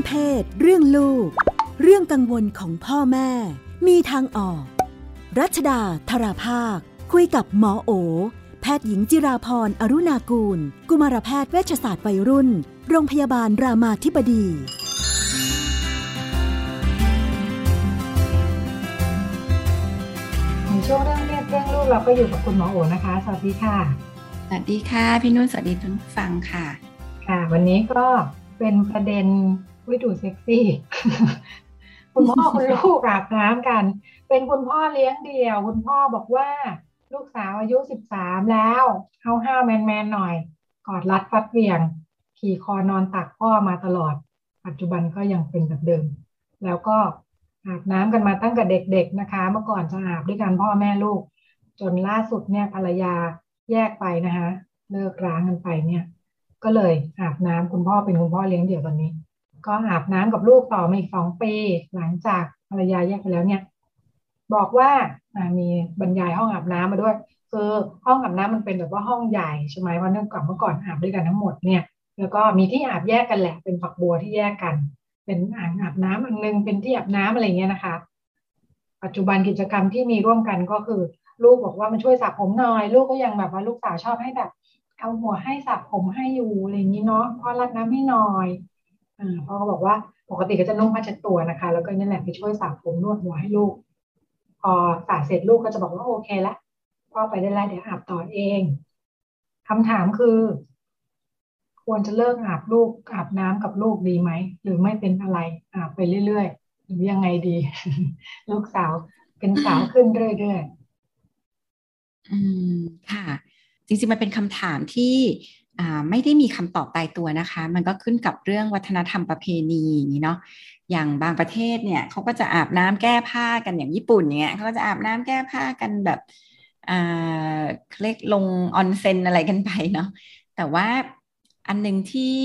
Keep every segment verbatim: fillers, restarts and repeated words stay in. รื่องเพศเรื่องลูกเรื่องกังวลของพ่อแม่มีทางออกรัชดาธราภาคคุยกับหมอโอแพทย์หญิงจิราพรอรุณากูลกุมารแพทย์เวชศาสตร์วัยรุ่นโรงพยาบาลรามาธิบดีในช่วงเรื่องเพศเรื่องลูกเราก็อยู่กับคุณหมอโอนะคะสวัสดีค่ะสวัสดีค่ะพี่นุ่นสวัสดีทุกฟังค่ะค่ะวันนี้ก็เป็นประเด็นวิดูเซ็กซี่คุณพ่อคุณลูกอาบน้ำกันเป็นคุณพ่อเลี้ยงเดี่ยวคุณพ่อบอกว่าลูกสาวอายุสิบสามแล้วเอาห้าวแมนๆหน่อยกอดรัดฟัดเหวี่ยงขี่คอนอนตักพ่อมาตลอดปัจจุบันก็ยังเป็นแบบเดิมแล้วก็อาบน้ำกันมาตั้งแต่เด็กๆนะคะเมื่อก่อนจะอาบด้วยกันพ่อแม่ลูกจนล่าสุดเนี่ยภรรยาแยกไปนะคะเลิกร้างกันไปเนี่ยก็เลยอาบน้ำคุณพ่อเป็นคุณพ่อเลี้ยงเดี่ยวตอนนี้ก็อาบน้ำกับลูกต่อมาอีกสองปีหลังจากภรรยาแยกไปแล้วเนี่ยบอกว่ามีบรรยายห้องอาบน้ำมาด้วยคือห้องอาบน้ำมันเป็นแบบว่าห้องใหญ่ใช่ไหมเพราะเนื่องจากเมื่อก่อนอาบด้วยกันทั้งหมดเนี่ยแล้วก็มีที่อาบแยกกันแหละเป็นฝักบัวที่แยกกันเป็นอ่างอาบน้ำอันนึงเป็นที่อาบน้ำอะไรเงี้ยนะคะปัจจุบันกิจกรรมที่มีร่วมกันก็คือลูกบอกว่ามันช่วยสระผมหน่อยลูกก็ยังแบบว่าลูกสาวชอบให้แบบเอาหัวให้สระผมให้อยู่อะไรอย่างนี้เนาะพ่อรัดน้ำให้หน่อยอ่าพ่อก็บอกว่าปกติก็จะนุ่งผ้าเช็ดตัวนะคะแล้วก็นี่แหละไปช่วยสระผมนวดหัวให้ลูกพอสระเสร็จลูกก็จะบอกว่าโอเคแล้วพ่อไปได้แล้วเดี๋ยวอาบต่อเองคำถามคือควรจะเลิกอาบลูกอาบน้ำกับลูกดีไหมหรือไม่เป็นอะไรอาบไปเรื่อยๆหรือยังไงดี ลูกสาวเป็นสาวขึ้นเรื่อยๆอืมค่ะจริงๆมันเป็นคำถามที่อ่าไม่ได้มีคำตอบตายตัวนะคะมันก็ขึ้นกับเรื่องวัฒนธรรมประเพณีอย่างนี้เนาะอย่างบางประเทศเนี่ยเขาก็จะอาบน้ำแก้ผ้ากันอย่างญี่ปุ่นอย่างเงี้ยเขาก็จะอาบน้ำแก้ผ้ากันแบบอ่าเคล็ดลงออนเซ็นอะไรกันไปเนาะแต่ว่าอันนึงที่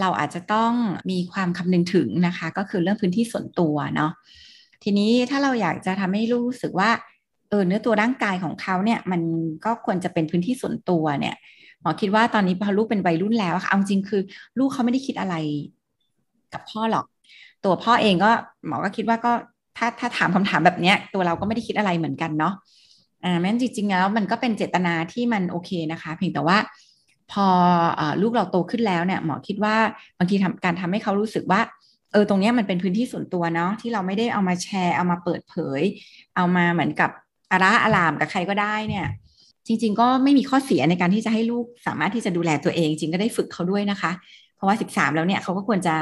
เราอาจจะต้องมีความคำนึงถึงนะคะก็คือเรื่องพื้นที่ส่วนตัวเนาะทีนี้ถ้าเราอยากจะทำให้รู้สึกว่าเออเนื้อตัวร่างกายของเขาเนี่ยมันก็ควรจะเป็นพื้นที่ส่วนตัวเนี่ยหมอคิดว่าตอนนี้พอลูกเป็นวัยรุ่นแล้วค่ะเอาจริงคือลูกเขาไม่ได้คิดอะไรกับพ่อหรอกตัวพ่อเองก็หมอก็คิดว่าก็ถ้าถ้าถามคำถามแบบเนี้ยตัวเราก็ไม่ได้คิดอะไรเหมือนกันเนาะอ่าแม้จริงๆแล้วมันก็เป็นเจตนาที่มันโอเคนะคะเพียงแต่ว่าพอลูกเราโตขึ้นแล้วเนี่ยหมอคิดว่าบางทีทำการทำให้เขารู้สึกว่าเออตรงเนี้ยมันเป็นพื้นที่ส่วนตัวเนาะที่เราไม่ได้เอามาแชร์เอามาเปิดเผยเอามาเหมือนกับอาระอารามกับใครก็ได้เนี่ยจริงๆก็ไม่มีข้อเสียในการที่จะให้ลูกสามารถที่จะดูแลตัวเองจริงก็ได้ฝึกเขาด้วยนะคะเพราะว่าสิบสามแล้วเนี่ยเขาก็ควรจะ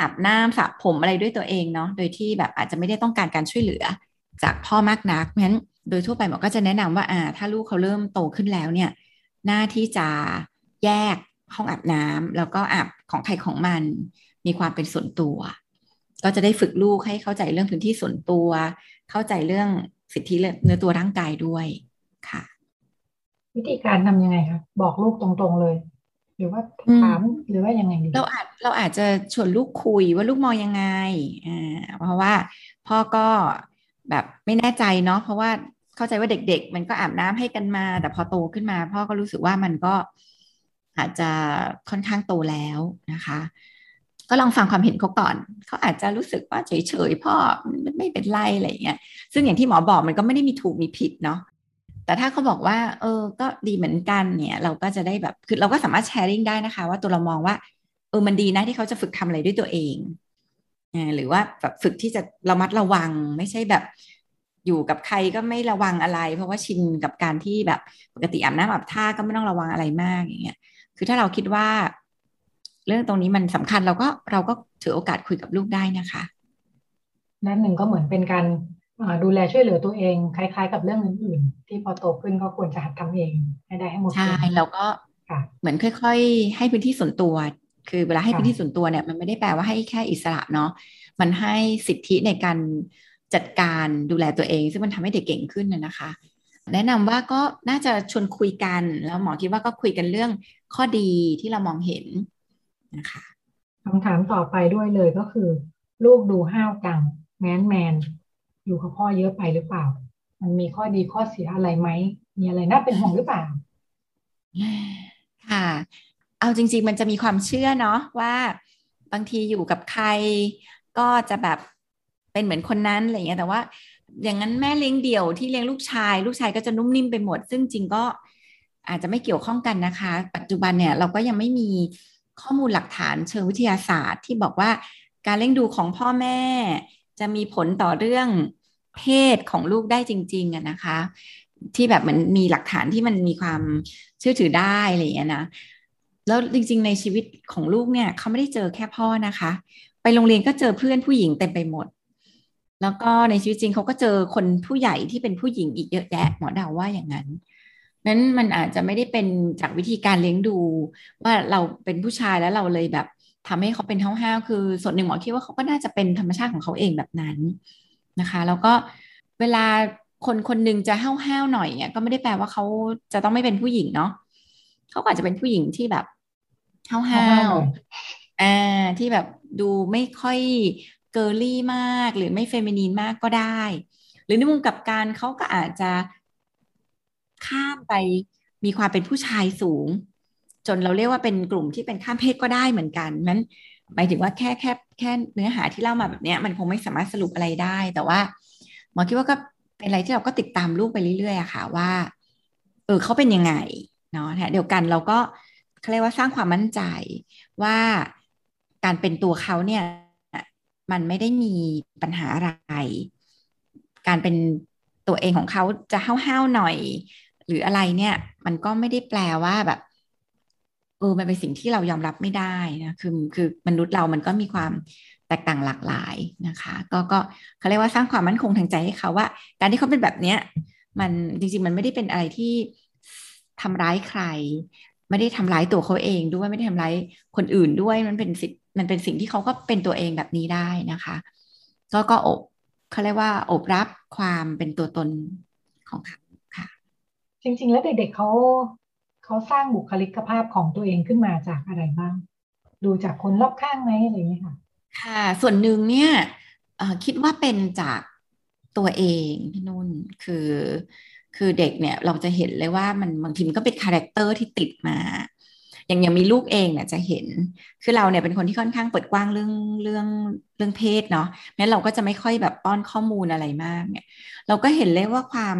อาบน้ำสระผมอะไรด้วยตัวเองเนาะโดยที่แบบอาจจะไม่ได้ต้องการการช่วยเหลือจากพ่อมากนักเพราะฉะนั้นโดยทั่วไปหมอก็จะแนะนำว่าอ่าถ้าลูกเขาเริ่มโตขึ้นแล้วเนี่ยหน้าที่จะแยกห้องอาบน้ำแล้วก็อาบของใครของมันมีความเป็นส่วนตัวก็จะได้ฝึกลูกให้เข้าใจเรื่องพื้นที่ส่วนตัวเข้าใจเรื่องสิทธิเนื้อตัวร่างกายด้วยค่ะวิธีการทำยังไงคะบอกลูกตรงๆเลยหรือว่าถามหรือว่ายังไงดีเราอาจเราอาจจะชวนลูกคุยว่าลูกมองยังไงอ่าเพราะว่าพ่อก็แบบไม่แน่ใจเนาะเพราะว่าเข้าใจว่าเด็กๆมันก็อาบน้ำให้กันมาแต่พอโตขึ้นมาพ่อก็รู้สึกว่ามันก็อาจจะค่อนข้างโตแล้วนะคะก็ลองฟังความเห็นเขาก่อนเขาอาจจะรู้สึกว่าเฉยๆพ่อไม่เป็นไรอะไรอย่างเงี้ยซึ่งอย่างที่หมอบอกมันก็ไม่ได้มีถูกมีผิดเนาะแต่ถ้าเขาบอกว่าเออก็ดีเหมือนกันเนี่ยเราก็จะได้แบบคือเราก็สามารถแชร์ริ่งได้นะคะว่าตัวเรามองว่าเออมันดีนะที่เขาจะฝึกทำอะไรด้วยตัวเองอ่าหรือว่าแบบฝึกที่จะระมัดระวังไม่ใช่แบบอยู่กับใครก็ไม่ระวังอะไรเพราะว่าชินกับการที่แบบปกติอาบน้ำอาบท่าก็ไม่ต้องระวังอะไรมากอย่างเงี้ยคือถ้าเราคิดว่าเรื่องตรงนี้มันสำคัญเราก็เราก็ถือโอกาสคุยกับลูกได้นะคะนั่นหนึ่งก็เหมือนเป็นการดูแลช่วยเหลือตัวเองคล้ายๆกับเรื่องอื่นๆที่พอโตขึ้นก็ควรจะหัดทำเองให้ได้ให้หมดใช่แล้วก็เหมือนค่อยๆให้พื้นที่ส่วนตัวคือเวลาให้พื้นที่ส่วนตัวเนี่ยมันไม่ได้แปลว่าให้แค่อิสระเนาะมันให้สิทธิในการจัดการดูแลตัวเองซึ่งมันทำให้เด็กเก่งขึ้นนะคะแนะนำว่าก็น่าจะชวนคุยกันแล้วหมอคิดว่าก็คุยกันเรื่องข้อดีที่เรามองเห็นนะคะคำถามต่อไปด้วยเลยก็คือลูกดูห้าวกังแมนแมนอยู่กับพ่อเยอะไปหรือเปล่ามันมีข้อดีข้อเสียอะไรไหมมีอะไรน่าเป็นห่วงหรือเปล่าค่ะเอาจริงๆมันจะมีความเชื่อเนาะว่า บางทีอยู่กับใครก็จะแบบเป็นเหมือนคนนั้นอะไรอย่างเงี้ยแต่ว่าอย่างนั้นแม่เลี้ยงเดี่ยวที่เลี้ยงลูกชายลูกชายก็จะนุ่มนิ่มไปหมดซึ่งจริงก็อาจจะไม่เกี่ยวข้องกันนะคะปัจจุบันเนี่ยเราก็ยังไม่มีข้อมูลหลักฐานเชิงวิทยาศาสตร์ที่บอกว่าการเลี้ยงดูของพ่อแม่จะมีผลต่อเรื่องเพศของลูกได้จริงๆอ่ะนะคะที่แบบมันมีหลักฐานที่มันมีความเชื่อถือได้อะไรอย่างเงี้ยนะแล้วจริงๆในชีวิตของลูกเนี่ยเขาไม่ได้เจอแค่พ่อนะคะไปโรงเรียนก็เจอเพื่อนผู้หญิงเต็มไปหมดแล้วก็ในชีวิตจริงเขาก็เจอคนผู้ใหญ่ที่เป็นผู้หญิงอีกเยอะแยะหมอเดาว่าอย่างนั้นนั้นมันอาจจะไม่ได้เป็นจากวิธีการเลี้ยงดูว่าเราเป็นผู้ชายแล้วเราเลยแบบทำให้เขาเป็นห้าวๆคือส่วนหนึ่งหมอคิดว่าเขาก็น่าจะเป็นธรรมชาติของเขาเองแบบนั้นนะคะแล้วก็เวลาคนคนนึงจะห้าวๆหน่อยเนี่ยก็ไม่ได้แปลว่าเขาจะต้องไม่เป็นผู้หญิงเนาะเขาอาจจะเป็นผู้หญิงที่แบบห้าวๆอ่าที่แบบดูไม่ค่อยเกิร์ลลี่มากหรือไม่เฟมินีนมากก็ได้หรือในมุมกลับกันเขาก็อาจจะข้ามไปมีความเป็นผู้ชายสูงจนเราเรียกว่าเป็นกลุ่มที่เป็นข้ามเพศก็ได้เหมือนกันนั้นหมายถึงว่าแค่แค่แค่เนื้อหาที่เล่ามาแบบนี้มันคงไม่สามารถสรุปอะไรได้แต่ว่าหมอคิดว่าก็เป็นอะไรที่เราก็ติดตามลูกไปเรื่อยๆอะค่ะว่าเออเขาเป็นยังไงเนาะเดียวกันเราก็เขาเรียกว่าสร้างความมั่นใจว่าการเป็นตัวเขาเนี่ยมันไม่ได้มีปัญหาอะไรการเป็นตัวเองของเขาจะห้าวๆหน่อยหรืออะไรเนี่ยมันก็ไม่ได้แปลว่าแบบเออมันเป็นสิ่งที่เรายอมรับไม่ได้นะคือคือมนุษย์เรามันก็มีความแตกต่างหลากหลายนะคะก็ก็เขาเรียกว่าสร้างความมั่นคงทางใจให้เขาว่าการที่เขาเป็นแบบเนี้ยมันจริงๆมันไม่ได้เป็นอะไรที่ทำร้ายใครไม่ได้ทำร้ายตัวเขาเองด้วยไม่ได้ทำร้ายคนอื่นด้วยมันเป็นสิมันเป็นสิ่งที่เขาก็เป็นตัวเองแบบนี้ได้นะคะก็ก็อบเขาเรียกว่าอบรับความเป็นตัวตนของเขาค่ะจริงๆแล้วเด็กๆเขาเขาสร้างบุคลิกภาพของตัวเองขึ้นมาจากอะไรบ้างดูจากคนรอบข้างไหมอะไรอย่างนี้ค่ะค่ะส่วนหนึ่งเนี่ยคิดว่าเป็นจากตัวเองพี่นุ่นคือคือเด็กเนี่ยเราจะเห็นเลยว่ามันบางทีมันก็เป็นคาแรคเตอร์ที่ติดมาอย่างอย่างมีลูกเองเนี่ยจะเห็นคือเราเนี่ยเป็นคนที่ค่อนข้างเปิดกว้างเรื่องเรื่องเรื่องเพศเนาะงั้นเราก็จะไม่ค่อยแบบป้อนข้อมูลอะไรมากเนี่ยเราก็เห็นเลยว่าความ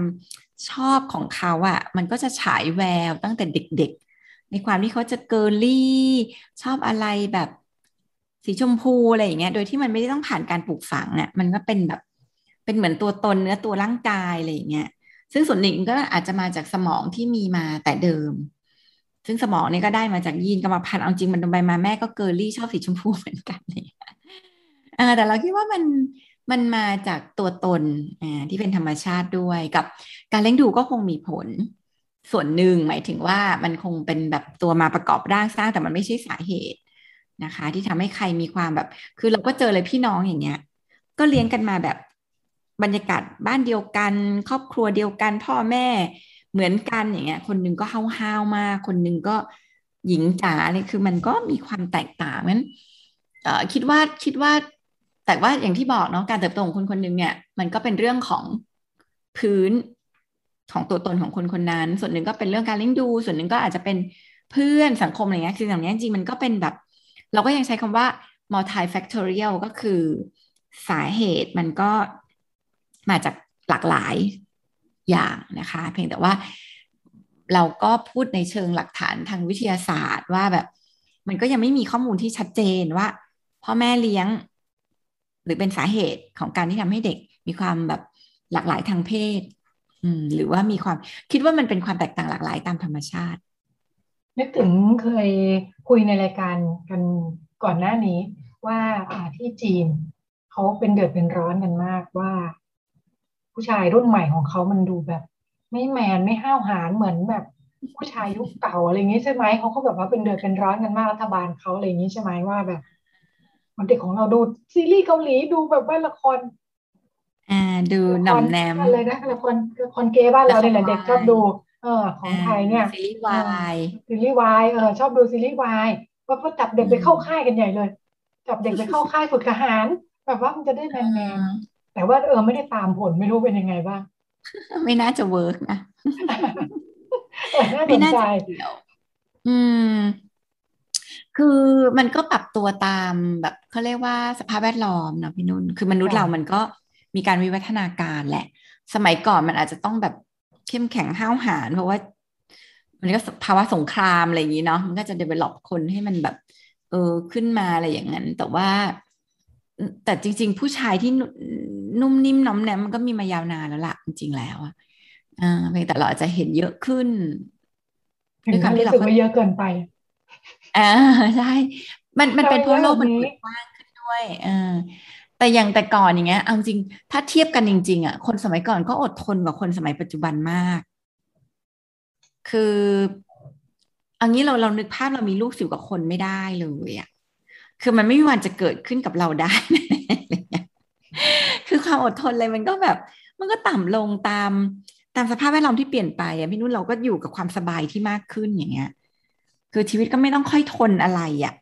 ชอบของเขาอ่ะมันก็จะฉายแววตั้งแต่เด็กๆในความที่เขาจะเกิร์ลลี่ชอบอะไรแบบสีชมพูอะไรอย่างเงี้ยโดยที่มันไม่ได้ต้องผ่านการปลูกฝังเนี่ยมันก็เป็นแบบเป็นเหมือนตัวตนเนื้อตัวร่างกายอะไรอย่างเงี้ยซึ่งส่วนหนึ่งก็อาจจะมาจากสมองที่มีมาแต่เดิมซึ่งสมองนี่ก็ได้มาจากยีนกรรมพันธุ์เอาจริงมันตรงไปมาแม่ก็เกิร์ลลี่ชอบสีชมพูเหมือนกันเลยแต่เราคิดว่ามันมันมาจากตัวตนที่เป็นธรรมชาติด้วยกับการเลี้ยงดูก็คงมีผลส่วนหนึ่งหมายถึงว่ามันคงเป็นแบบตัวมาประกอบร่างสร้างแต่มันไม่ใช่สาเหตุนะคะที่ทำให้ใครมีความแบบคือเราก็เจอเลยพี่น้องอย่างเงี้ยก็เลี้ยงกันมาแบบบรรยากาศบ้านเดียวกันครอบครัวเดียวกันพ่อแม่เหมือนกันอย่างเงี้ยคนนึงก็ห้าวๆมากคนนึงก็หญิงจ๋าเลยคือมันก็มีความแตกต่างงั้นเอ่อคิดว่าคิดว่าแต่ว่าอย่างที่บอกเนาะการเติบโตของคนคนนึงเนี่ยมันก็เป็นเรื่องของพื้นของตัวตนของคนคนนั้นส่วนหนึ่งก็เป็นเรื่องการเลี้ยงดูส่วนหนึ่งก็อาจจะเป็นเพื่อนสังคมอะไรเงี้ยคืออย่างนี้จริงมันก็เป็นแบบเราก็ยังใช้คำว่า multifactorial ก็คือสาเหตุมันก็มาจากหลากหลายอย่างนะคะเพียงแต่ว่าเราก็พูดในเชิงหลักฐานทางวิทยาศาสตร์ว่าแบบมันก็ยังไม่มีข้อมูลที่ชัดเจนว่าพ่อแม่เลี้ยงหรือเป็นสาเหตุของการที่ทำให้เด็กมีความแบบหลากหลายทางเพศหรือว่ามีความคิดว่ามันเป็นความแตกต่างหลากหลายตามธรรมชาตินึกถึงเคยคุยในรายการกันก่อนหน้านี้ว่าที่จีนเขาเป็นเดือดเป็นร้อนกันมากว่าผู้ชายรุ่นใหม่ของเขามันดูแบบไม่แมนไม่ห้าวหาญเหมือนแบบผู้ชายยุคเก่าอะไรอย่างงี้ใช่ไหมเขาก็แบบว่าเป็นเดือดเป็นร้อนกันมากรัฐบาลเขาอะไรอย่างงี้ใช่ไหมว่าแบบเด็กของเราดูซีรีส์เกาหลีดูแบบว่าละครอ่าดูหน่อมแนมอะไรนะละครละครเกย์บ้านเราเนี่ยแหละเด็กชอบดูเออของไทยเนี่ยซีรีส์วายซีรีส์วายเออชอบดูซีรีส์วายว่าพอจับเด็กไปเข้าค่ายกันใหญ่เลยจับเด็กไปเข้าค่ายฝึกทหารแบบว่ามันจะได้แมนแมนแต่ว่าเออไม่ได้ตามผลไม่รู้เป็นยังไงบ้างไม่น่าจะเวิร์กนะไม่น่าจะเกี่ยวอืม คือมันก็ปรับตัวตามแบบเขาเรียกว่าสภาพแวดล้อมเนาะพี่นุ่นคือมนุษย์เรามันก็มีการวิวัฒนาการแหละสมัยก่อนมันอาจจะต้องแบบเข้มแข็งห้าวหาญเพราะว่ามันก็ภาวะสงครามอะไรอย่างนี้เนาะมันก็จะ develop คนให้มันแบบเออขึ้นมาอะไรอย่างนั้นแต่ว่าแต่จริงๆผู้ชายที่นุ่มนิ่มน้อมแนมมันก็มีมายาวนานแล้วล่ะจริงๆแล้วอ่ะอ่าเพียงแต่เราอาจจะเห็นเยอะขึ้นด้วยความที่เราเยอะเกินไปอ่าใช่มันมันเป็นเพราะโลกมันกว้างขึ้นด้วยอ่าแต่อย่างแต่ก่อนอย่างเงี้ยเอาจริงถ้าเทียบกันจริงๆอ่ะคนสมัยก่อนก็อดทนกว่าคนสมัยปัจจุบันมากคืออันนี้เราเรานึกภาพเรามีลูกสิบกว่าคนไม่ได้เลยอ่ะคือมันไม่มีวันจะเกิดขึ้นกับเราได้ คือความอดทนอะไรมันก็แบบมันก็ต่ำลงตามตามสภาพแวดล้อมที่เปลี่ยนไปอ่ะพี่นุ่นเราก็อยู่กับความสบายที่มากขึ้นอย่างเงี้ยคือชีวิตก็ไม่ต้องค่อยทนอะไรอ่ะ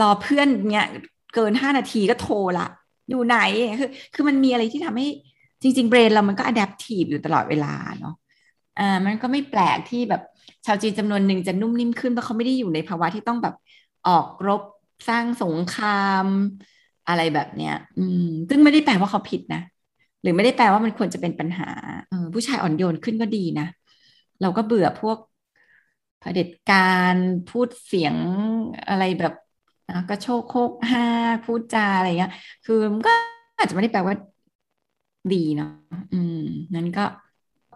รอเพื่อนเงี้ยเกินห้านาทีก็โทรละอยู่ไหนคือคือมันมีอะไรที่ทำให้จริงๆเบรนเรามันก็อะแดปทีฟอยู่ตลอดเวลาเนาะอ่ามันก็ไม่แปลกที่แบบชาวจีนจำนวนหนึ่งจะนุ่มนิ่มขึ้นเพราะเขาไม่ได้อยู่ในภาวะที่ต้องแบบออกรบสร้างสงครามอะไรแบบเนี้ยอืมซึ่งไม่ได้แปลว่าเขาผิดนะหรือไม่ได้แปลว่ามันควรจะเป็นปัญหาเออผู้ชายอ่อนโยนขึ้นก็ดีนะเราก็เบื่อพวกเผด็จการพูดเสียงอะไรแบบนะก็โชกโคกห้าพูดจาอะไรเงี้ยคือมันก็อาจจะไม่ได้แปลว่าดีเนาะอืมนั้นก็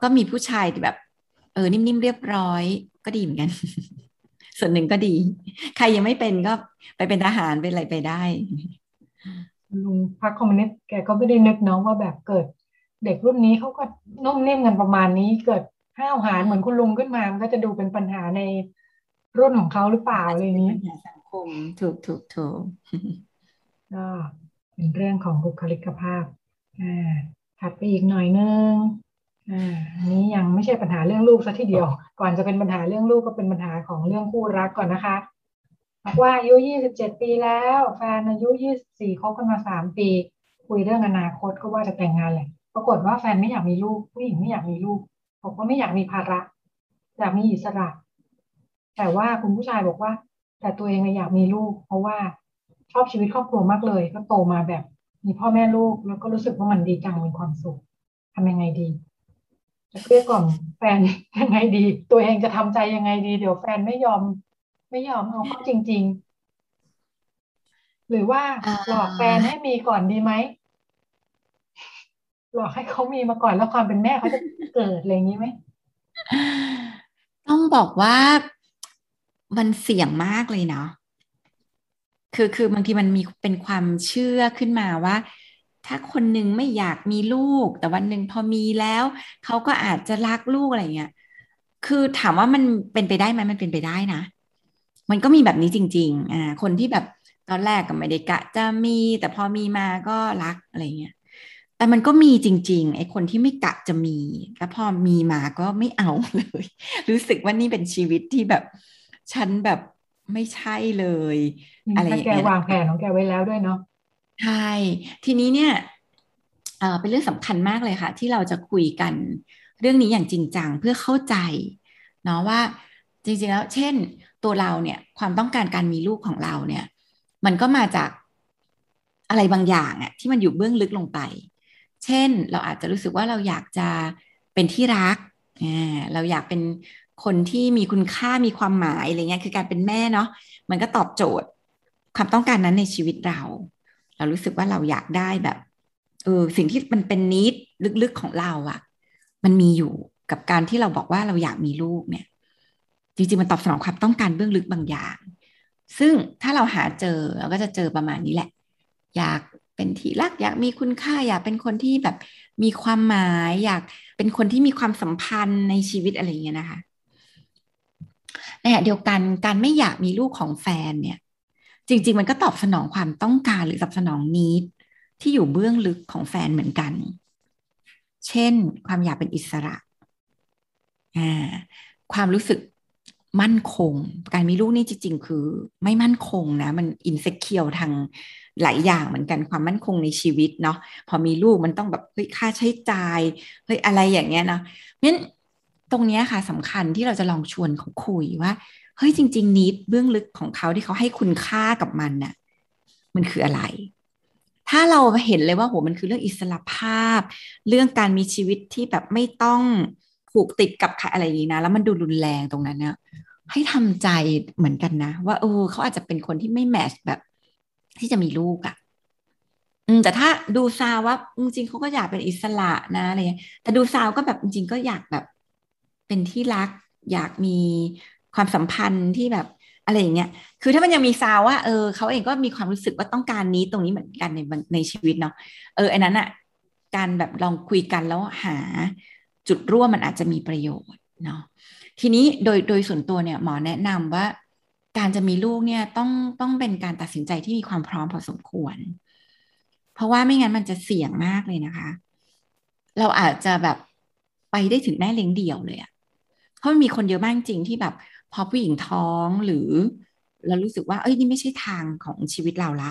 ก็มีผู้ชายแบบเออนิ่มๆเรียบร้อยก็ดีเหมือนกัน ส่วนหนึ่งก็ดีใครยังไม่เป็นก็ไปเป็นทหารเป็นอะไรไปได้ลุงพรรคคอมมิวนิสต์แกก็ไม่ได้นึกน้องว่าแบบเกิดเด็กรุ่นนี้เขาก็นุ่มนิ่มกันประมาณนี้เกิดห้าวหาญเหมือนคุณลุงขึ้นมามันก็จะดูเป็นปัญหาในรุ่นของเขาหรือเปล่าอะไรอย่างนี้สังคมถูกถูกถูกก็เป็นเรื่องของบุคลิกภาพอ่าถัดไปอีกหน่อยนึงอ่านี้ยังไม่ใช่ปัญหาเรื่องลูกซะทีเดียวก่อนจะเป็นปัญหาเรื่องลูกก็เป็นปัญหาของเรื่องคู่รักก่อนนะคะบอกว่าอายุยี่สิบเจ็ดปีแล้วแฟนอายุยี่สิบสี่คบกันมาสามปีคุยเรื่องอนาคตก็ว่าจะแต่งงานแหละปรากฏว่าแฟนไม่อยากมีลูกผู้หญิงไม่อยากมีลูกบอกว่าไม่อยากมีภาระอยากมีอิสระแต่ว่าคุณผู้ชายบอกว่าแต่ตัวเองอยากมีลูกเพราะว่าชอบชีวิตครอบครัวมากเลยก็โตมาแบบมีพ่อแม่ลูกแล้วก็รู้สึกว่ามันดีจังเป็นความสุขทำยังไงดีจะเกลี้ยกล่อมแฟนยังไงดีตัวเองจะทำใจยังไงดีเดี๋ยวแฟนไม่ยอมไม่ยอมเอาเข้าจริงๆหรือว่าหลอกแฟนให้มีก่อนดีไหมหลอกให้เขามีมาก่อนแล้วความเป็นแม่เขาจะเกิดอะไรอย่างนี้ไหมต้องบอกว่ามันเสี่ยงมากเลยเนาะคือคือบางทีมันมีเป็นความเชื่อขึ้นมาว่าถ้าคนหนึ่งไม่อยากมีลูกแต่วันหนึ่งพอมีแล้วเขาก็อาจจะรักลูกอะไรเงี้ยคือถามว่ามันเป็นไปได้ไหมมันเป็นไปได้นะมันก็มีแบบนี้จริงๆอ่าคนที่แบบตอนแรกก็ไม่ได้กะจะมีแต่พอมีมาก็รักอะไรเงี้ยแต่มันก็มีจริงๆไอ้คนที่ไม่กะจะมีแล้วพอมีมาก็ไม่เอาเลยรู้สึกว่านี่เป็นชีวิตที่แบบฉันแบบไม่ใช่เลยอะไรอย่างเงี้ยแกวางแผนของแกไว้แล้วด้วยเนาะใช่ทีนี้เนี่ยเอ่อเป็นเรื่องสำคัญมากเลยค่ะที่เราจะคุยกันเรื่องนี้อย่างจริงจังเพื่อเข้าใจเนาะว่าจริงๆแล้วเช่นตัวเราเนี่ยความต้องการการมีลูกของเราเนี่ยมันก็มาจากอะไรบางอย่างอะที่มันอยู่เบื้องลึกลงไปเช่นเราอาจจะรู้สึกว่าเราอยากจะเป็นที่รักเราอยากเป็นคนที่มีคุณค่ามีความหมายอะไรเงี้ยคือการเป็นแม่เนาะมันก็ตอบโจทย์ความต้องการนั้นในชีวิตเราเรารู้สึกว่าเราอยากได้แบบเออสิ่งที่มันเป็นนิดลึกๆของเราอะมันมีอยู่กับการที่เราบอกว่าเราอยากมีลูกเนี่ยจริงๆมันตอบสนองความต้องการเบื้องลึกบางอย่างซึ่งถ้าเราหาเจอเราก็จะเจอประมาณนี้แหละอยากเป็นที่รักอยากมีคุณค่าอยากเป็นคนที่แบบมีความหมายอยากเป็นคนที่มีความสัมพันธ์ในชีวิตอะไรอย่างเงี้ยนะคะในขณะเดียวกันการไม่อยากมีลูกของแฟนเนี่ยจริงๆมันก็ตอบสนองความต้องการหรือตอบสนองนีดที่อยู่เบื้องลึกของแฟนเหมือนกันเช่นความอยากเป็นอิสระอ่าความรู้สึกมั่นคงการมีลูกนี่จริงๆคือไม่มั่นคงนะมันอินเซคิวทางหลายอย่างเหมือนกันความมั่นคงในชีวิตเนาะพอมีลูกมันต้องแบบเฮ้ยค่าใช้จ่ายเฮ้ยอะไรอย่างเงี้ยเนาะงั้นตรงนี้ค่ะสำคัญที่เราจะลองชวนเขาคุยว่า เฮ้ยจริงๆนิดเบื้องลึกของเขาที่เขาให้คุณค่ากับมันน่ะมันคืออะไรถ้าเราเห็นเลยว่าโหมันคือเรื่องอิสรภาพเรื่องการมีชีวิตที่แบบไม่ต้องผูกติดกับอะไรอย่างนี้นะแล้วมันดูรุนแรงตรงนั้นเนี่ยให้ทำใจเหมือนกันนะว่าเออเขาอาจจะเป็นคนที่ไม่แมทแบบที่จะมีลูกอ่ะแต่ถ้าดูซาวว่าจริงๆเขาก็อยากเป็นอิสระนะอะไรแต่ดูซาวก็แบบจริงๆก็อยากแบบเป็นที่รักอยากมีความสัมพันธ์ที่แบบอะไรอย่างเงี้ยคือถ้ามันยังมีซาวว่าเออเขาเองก็มีความรู้สึกว่าต้องการนี้ตรงนี้เหมือนกันในในชีวิตเนาะเอออันนั้นอ่ะการแบบลองคุยกันแล้วหาจุดร่วมมันอาจจะมีประโยชน์เนาะทีนี้โดยโดยส่วนตัวเนี่ยหมอแนะนำว่าการจะมีลูกเนี่ยต้องต้องเป็นการตัดสินใจที่มีความพร้อมพอสมควรเพราะว่าไม่งั้นมันจะเสี่ยงมากเลยนะคะเราอาจจะแบบไปได้ถึงแม่เลี้ยงเดี่ยวเลยอะเพราะมันมีคนเยอะมากจริงที่แบบพอผู้หญิงท้องหรือเรารู้สึกว่าเอ้ยนี่ไม่ใช่ทางของชีวิตเราละ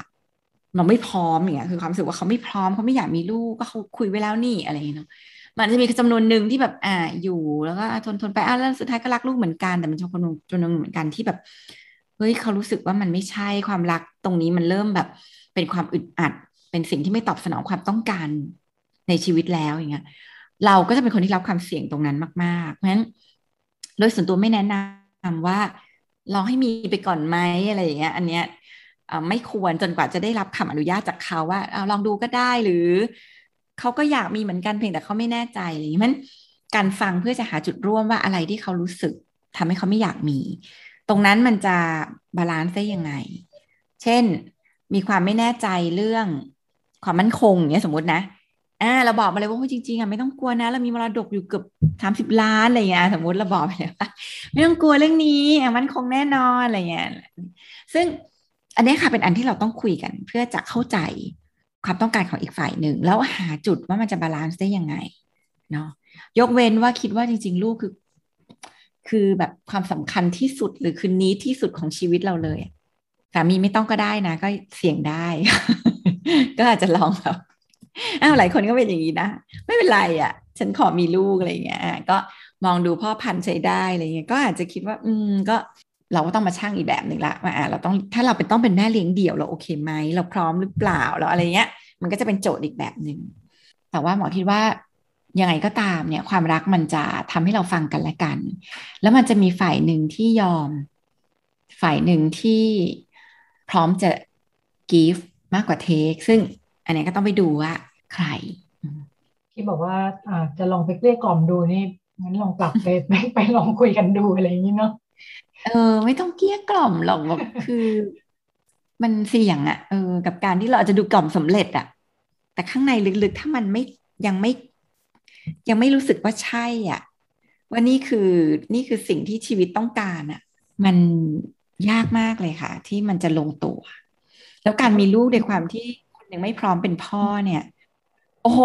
เราไม่พร้อมอย่างเงี้ยคือความรู้สึกว่าเขาไม่พร้อมเขาไม่อยากมีลูกก็เขาคุยไว้แล้วนี่อะไรเนาะมันจะมีจำนวนหนึ่งที่แบบอ่าอยู่แล้วก็ทนทนไปอ่ะแล้วสุดท้ายก็รักลูกเหมือนกันแต่มันชอบคนจำนวนเหมือนกันที่แบบเฮ้ยเขารู้สึกว่ามันไม่ใช่ความรักตรงนี้มันเริ่มแบบเป็นความอึดอัดเป็นสิ่งที่ไม่ตอบสนองความต้องการในชีวิตแล้วอย่างเงี้ยเราก็จะเป็นคนที่รับความเสี่ยงตรงนั้นมากๆเพราะฉะนั้นโดยส่วนตัวไม่แนะนำว่าลองให้มีไปก่อนไหมอะไรอย่างเงี้ยอันเนี้ยไม่ควรจนกว่าจะได้รับคำอนุญาตจากเขาว่าเอาลองดูก็ได้หรือเขาก็อยากมีเหมือนกันเพียงแต่เขาไม่แน่ใจอะไรอย่างเงี้ยมันการฟังเพื่อจะหาจุดร่วมว่าอะไรที่เขารู้สึกทำให้เขาไม่อยากมีตรงนั้นมันจะบาลานซ์ได้ยังไงเช่นมีความไม่แน่ใจเรื่องความมั่นคงอย่างเงี้ยสมมตินะอ่าเราบอกมาเลยว่าจริงๆอ่ะไม่ต้องกลัวนะเรามีมรดกอยู่เกือบสามสิบล้านอะไรเงี้ยสมมติเราบอกไปเลยว่าไม่ต้องกลัวเรื่องนี้อ่ะมั่นคงแน่นอนอะไรเงี้ยซึ่งอันนี้ค่ะเป็นอันที่เราต้องคุยกันเพื่อจะเข้าใจความต้องการของอีกฝ่ายหนึ่งแล้วหาจุดว่ามันจะบาลานซ์ได้ยังไงเนาะยกเว้นว่าคิดว่าจริงๆลูกคือคือแบบความสำคัญที่สุดหรือคืนนี้ที่สุดของชีวิตเราเลยสามีไม่ต้องก็ได้นะก็เสี่ยงได้ ก็อาจจะลองแบบอ้าวหลายคนก็เป็นอย่างนี้นะไม่เป็นไรอ่ะฉันขอมีลูกอะไรเงี้ยก็มองดูพ่อพันธุ์ใช้ได้อะไรเงี้ยก็อาจจะคิดว่าอืมก็เราก็ต้องมาชั่งอีกแบบหนึ่งละว่าเราต้องถ้าเราเป็นต้องเป็นแม่เลี้ยงเดี่ยวเราโอเคไหมเราพร้อมหรือเปล่าเราอะไรเงี้ยมันก็จะเป็นโจทย์อีกแบบหนึ่งแต่ว่าหมอคิดว่ายังไงก็ตามเนี่ยความรักมันจะทำให้เราฟังกันและกันแล้วมันจะมีฝ่ายหนึ่งที่ยอมฝ่ายหนึ่งที่พร้อมจะ give มากกว่า take ซึ่งอันนี้ก็ต้องไปดูว่าใครที่บอกว่าอาจจะลองไปเกลี้ยกล่อมดูนี่งั้นลองปรับไป ไปไปลองคุยกันดูอะไรอย่างนี้เนาะเออไม่ต้องเกลี้ยกล่อมหรอกแบบคือมันเสี่ยงอ่ะเออกับการที่เราอาจจะดูกล่อมสำเร็จอ่ะแต่ข้างในลึกๆถ้ามันไม่ยังไม่ยังไม่รู้สึกว่าใช่อ่ะว่านี่คือนี่คือสิ่งที่ชีวิตต้องการอ่ะมันยากมากเลยค่ะที่มันจะลงตัวแล้วการมีลูกในความที่คนหนึ่งไม่พร้อมเป็นพ่อเนี่ยโอ้โห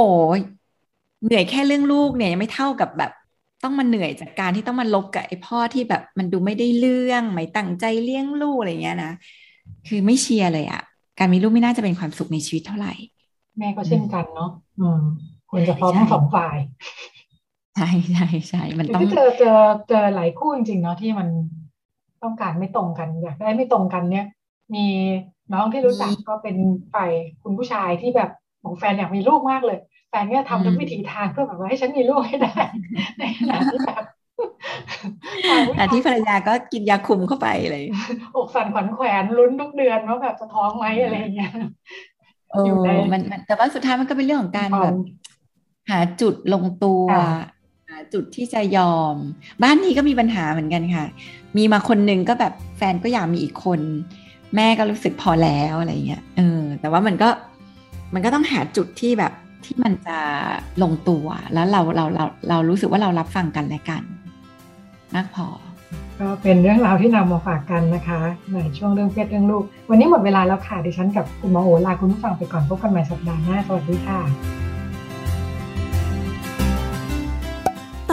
เหนื่อยแค่เรื่องลูกเนี่ยยังไม่เท่ากับแบบต้องมาเหนื่อยจากการที่ต้องมาลบกับไอ้พ่อที่แบบมันดูไม่ได้เรื่องไม่ตั้งใจเลี้ยงลูกอะไรเงี้ยนะคือไม่เชียร์เลยอ่ะการมีลูกไม่น่าจะเป็นความสุขในชีวิตเท่าไหร่แม่ก็เช่นกันเนาะอืมควรจะพร้อมทั้งสองฝ่ายใช่ใช่ใช่มันต้องเจอเจอเจอหลายคู่จริงเนาะที่มันต้องการไม่ตรงกันอยากได้ไม่ตรงกันเนี่ยมีน้องที่รู้จักก็เป็นฝ่ายคุณผู้ชายที่แบบของแฟนอยากมีลูกมากเลยแฟนก็ทำทุกวิถีทางเพื่อแบบว่าให้ฉันมีลูกให้ได้ในขณะที่แบบขณะที่ภรรยาก็กินยาคุมเข้าไปเลยอกสั่นขวัญแขวนลุ้นทุกเดือนว่าแบบจะท้องไหมอะไรอย่างเงี้ยอยู่ในมันแต่ว่าสุดท้ายมันก็เป็นเรื่องของการแบบหาจุดลงตัวจุดที่จะยอมบ้านนี้ก็มีปัญหาเหมือนกันค่ะมีมาคนนึงก็แบบแฟนก็อยากมีอีกคนแม่ก็รู้สึกพอแล้วอะไรเงี้ยเออแต่ว่ามันก็มันก็ต้องหาจุดที่แบบที่มันจะลงตัวแล้วเราเราเราเรารู้สึกว่าเรารับฟังกันและกันมากพอก็เป็นเรื่องราวที่นำมาฝากกันนะคะในช่วงเรื่องเพศเรื่องลูกวันนี้หมดเวลาแล้วค่ะดิฉันกับคุณหมอโอลาคุณผู้ฟังไปก่อนพบกันใหม่สัปดาห์หน้าสวัสดีค่ะต